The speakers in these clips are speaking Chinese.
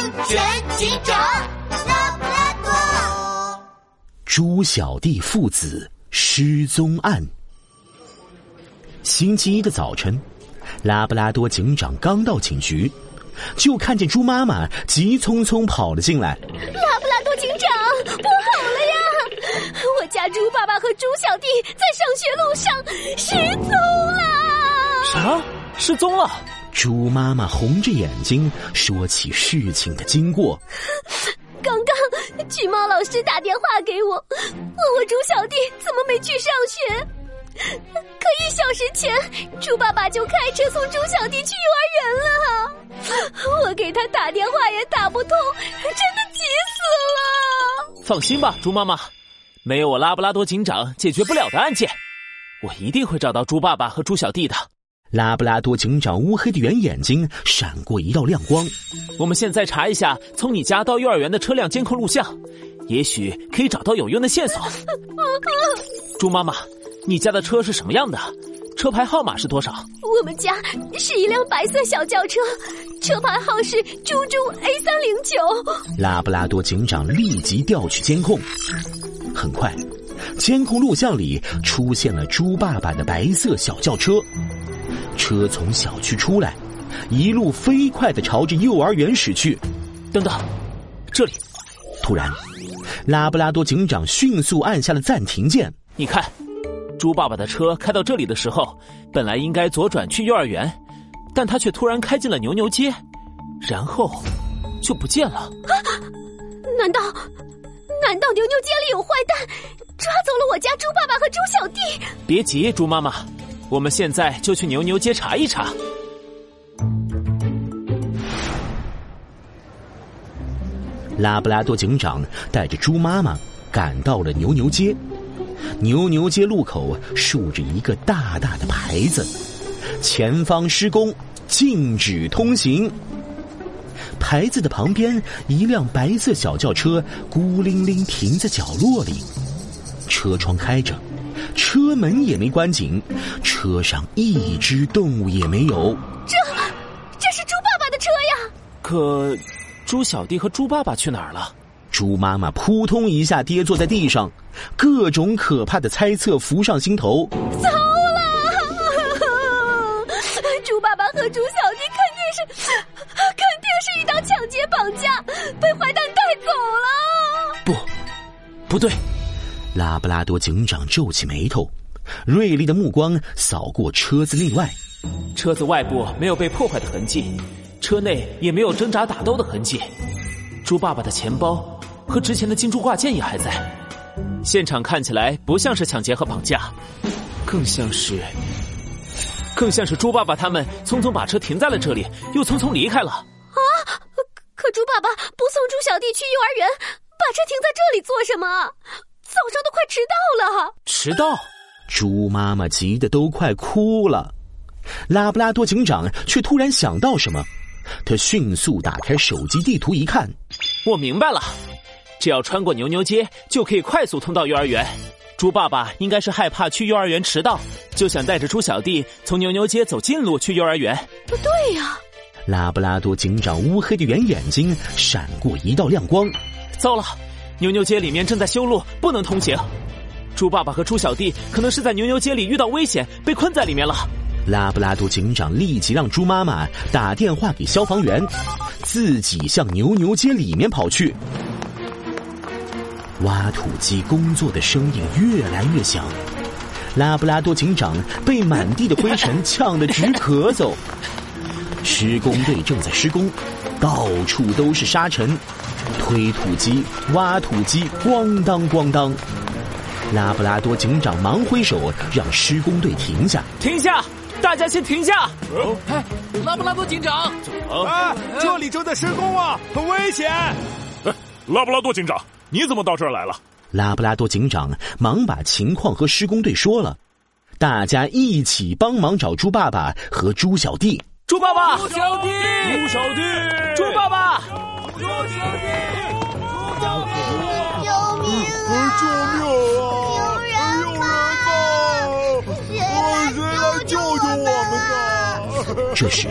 安全警长拉布拉多。猪小弟父子失踪案。星期一的早晨，拉布拉多警长刚到警局，就看见猪妈妈急匆匆跑了进来。拉布拉多警长，不好了呀！我家猪爸爸和猪小弟在上学路上失踪了。啥？失踪了？猪妈妈红着眼睛说起事情的经过。刚刚橘猫老师打电话给我，问我猪小弟怎么没去上学。可1小时前，猪爸爸就开车送猪小弟去幼儿园了。我给他打电话也打不通，真的急死了。放心吧，猪妈妈，没有我拉布拉多警长解决不了的案件，我一定会找到猪爸爸和猪小弟的。拉布拉多警长乌黑的圆眼睛闪过一道亮光。我们现在查一下从你家到幼儿园的车辆监控录像，也许可以找到有用的线索。猪妈妈，你家的车是什么样的？车牌号码是多少？我们家是一辆白色小轿车，车牌号是猪猪 A309。拉布拉多警长立即调取监控。很快，监控录像里出现了猪爸爸的白色小轿车。车从小区出来，一路飞快地朝着幼儿园驶去。等等，这里！突然，拉布拉多警长迅速按下了暂停键。你看，猪爸爸的车开到这里的时候，本来应该左转去幼儿园，但他却突然开进了牛牛街，然后就不见了。啊！难道牛牛街里有坏蛋，抓走了我家猪爸爸和猪小弟？别急，猪妈妈，我们现在就去牛牛街查一查。拉布拉多警长带着猪妈妈赶到了牛牛街。牛牛街路口竖着一个大大的牌子，前方施工，禁止通行。牌子的旁边，一辆白色小轿车孤零零停在角落里，车窗开着，车门也没关紧，车上一只动物也没有。这是猪爸爸的车呀！可猪小弟和猪爸爸去哪儿了？猪妈妈扑通一下跌坐在地上，各种可怕的猜测浮上心头。糟了！猪爸爸和猪小弟肯定是一档抢劫绑架，被坏蛋带走了。不对！拉布拉多警长皱起眉头，锐利的目光扫过车子内外。车子外部没有被破坏的痕迹，车内也没有挣扎打斗的痕迹。猪爸爸的钱包和值钱的金猪挂件也还在，现场看起来不像是抢劫和绑架，更像是猪爸爸他们匆匆把车停在了这里，又匆匆离开了。啊！可猪爸爸不送猪小弟去幼儿园，把车停在这里做什么？早上都快迟到了。迟到？猪妈妈急得都快哭了。拉布拉多警长却突然想到什么，他迅速打开手机地图一看，我明白了，只要穿过牛牛街就可以快速通到幼儿园。猪爸爸应该是害怕去幼儿园迟到，就想带着猪小弟从牛牛街走近路去幼儿园。不对呀！拉布拉多警长乌黑的圆眼睛闪过一道亮光。糟了，牛牛街里面正在修路，不能通行。猪爸爸和猪小弟可能是在牛牛街里遇到危险，被困在里面了。拉布拉多警长立即让猪妈妈打电话给消防员，自己向牛牛街里面跑去。挖土机工作的声音越来越响，拉布拉多警长被满地的灰尘呛得直咳嗽。施工队正在施工，到处都是沙尘，推土机、挖土机咣当咣当。拉布拉多警长忙挥手让施工队停下。停下！大家先停下！哎，拉布拉多警长，哎，这里正在施工啊，很危险！哎，拉布拉多警长，你怎么到这儿来了？拉布拉多警长忙把情况和施工队说了，大家一起帮忙找猪爸爸和猪小弟。猪爸爸！猪小弟！猪爸爸！猪小弟！救命啊！有人吧！谁来救救我们吧！这时，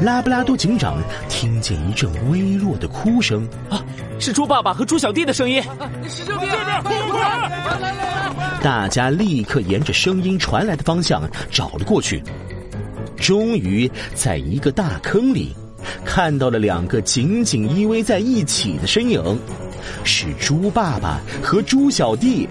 拉布拉多警长听见一阵微弱的哭声，啊，是猪爸爸和猪小弟的声音。是这边，大家立刻沿着声音传来的方向找了过去，终于在一个大坑里看到了两个紧紧依偎在一起的身影，是猪爸爸和猪小弟。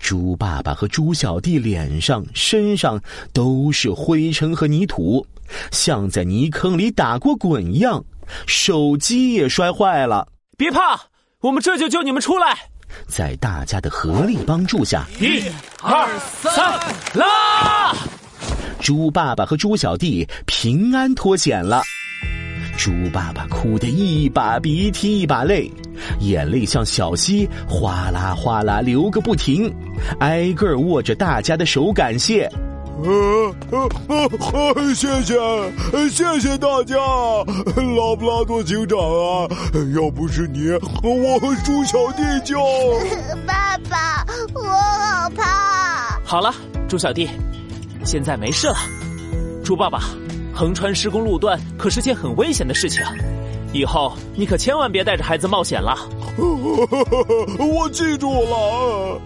猪爸爸和猪小弟脸上、身上都是灰尘和泥土，像在泥坑里打过滚一样，手机也摔坏了。别怕，我们这就救你们出来。在大家的合力帮助下，1、2、3，拉！猪爸爸和猪小弟平安脱险了。猪爸爸哭得一把鼻涕一把泪，眼泪像小溪哗啦哗啦流个不停，挨个握着大家的手感谢。谢谢大家，拉布拉多警长啊，要不是你，我和猪小弟就……爸爸，我好怕。好了，猪小弟，现在没事了。猪爸爸，横穿施工路段可是件很危险的事情，以后你可千万别带着孩子冒险了。我记住了。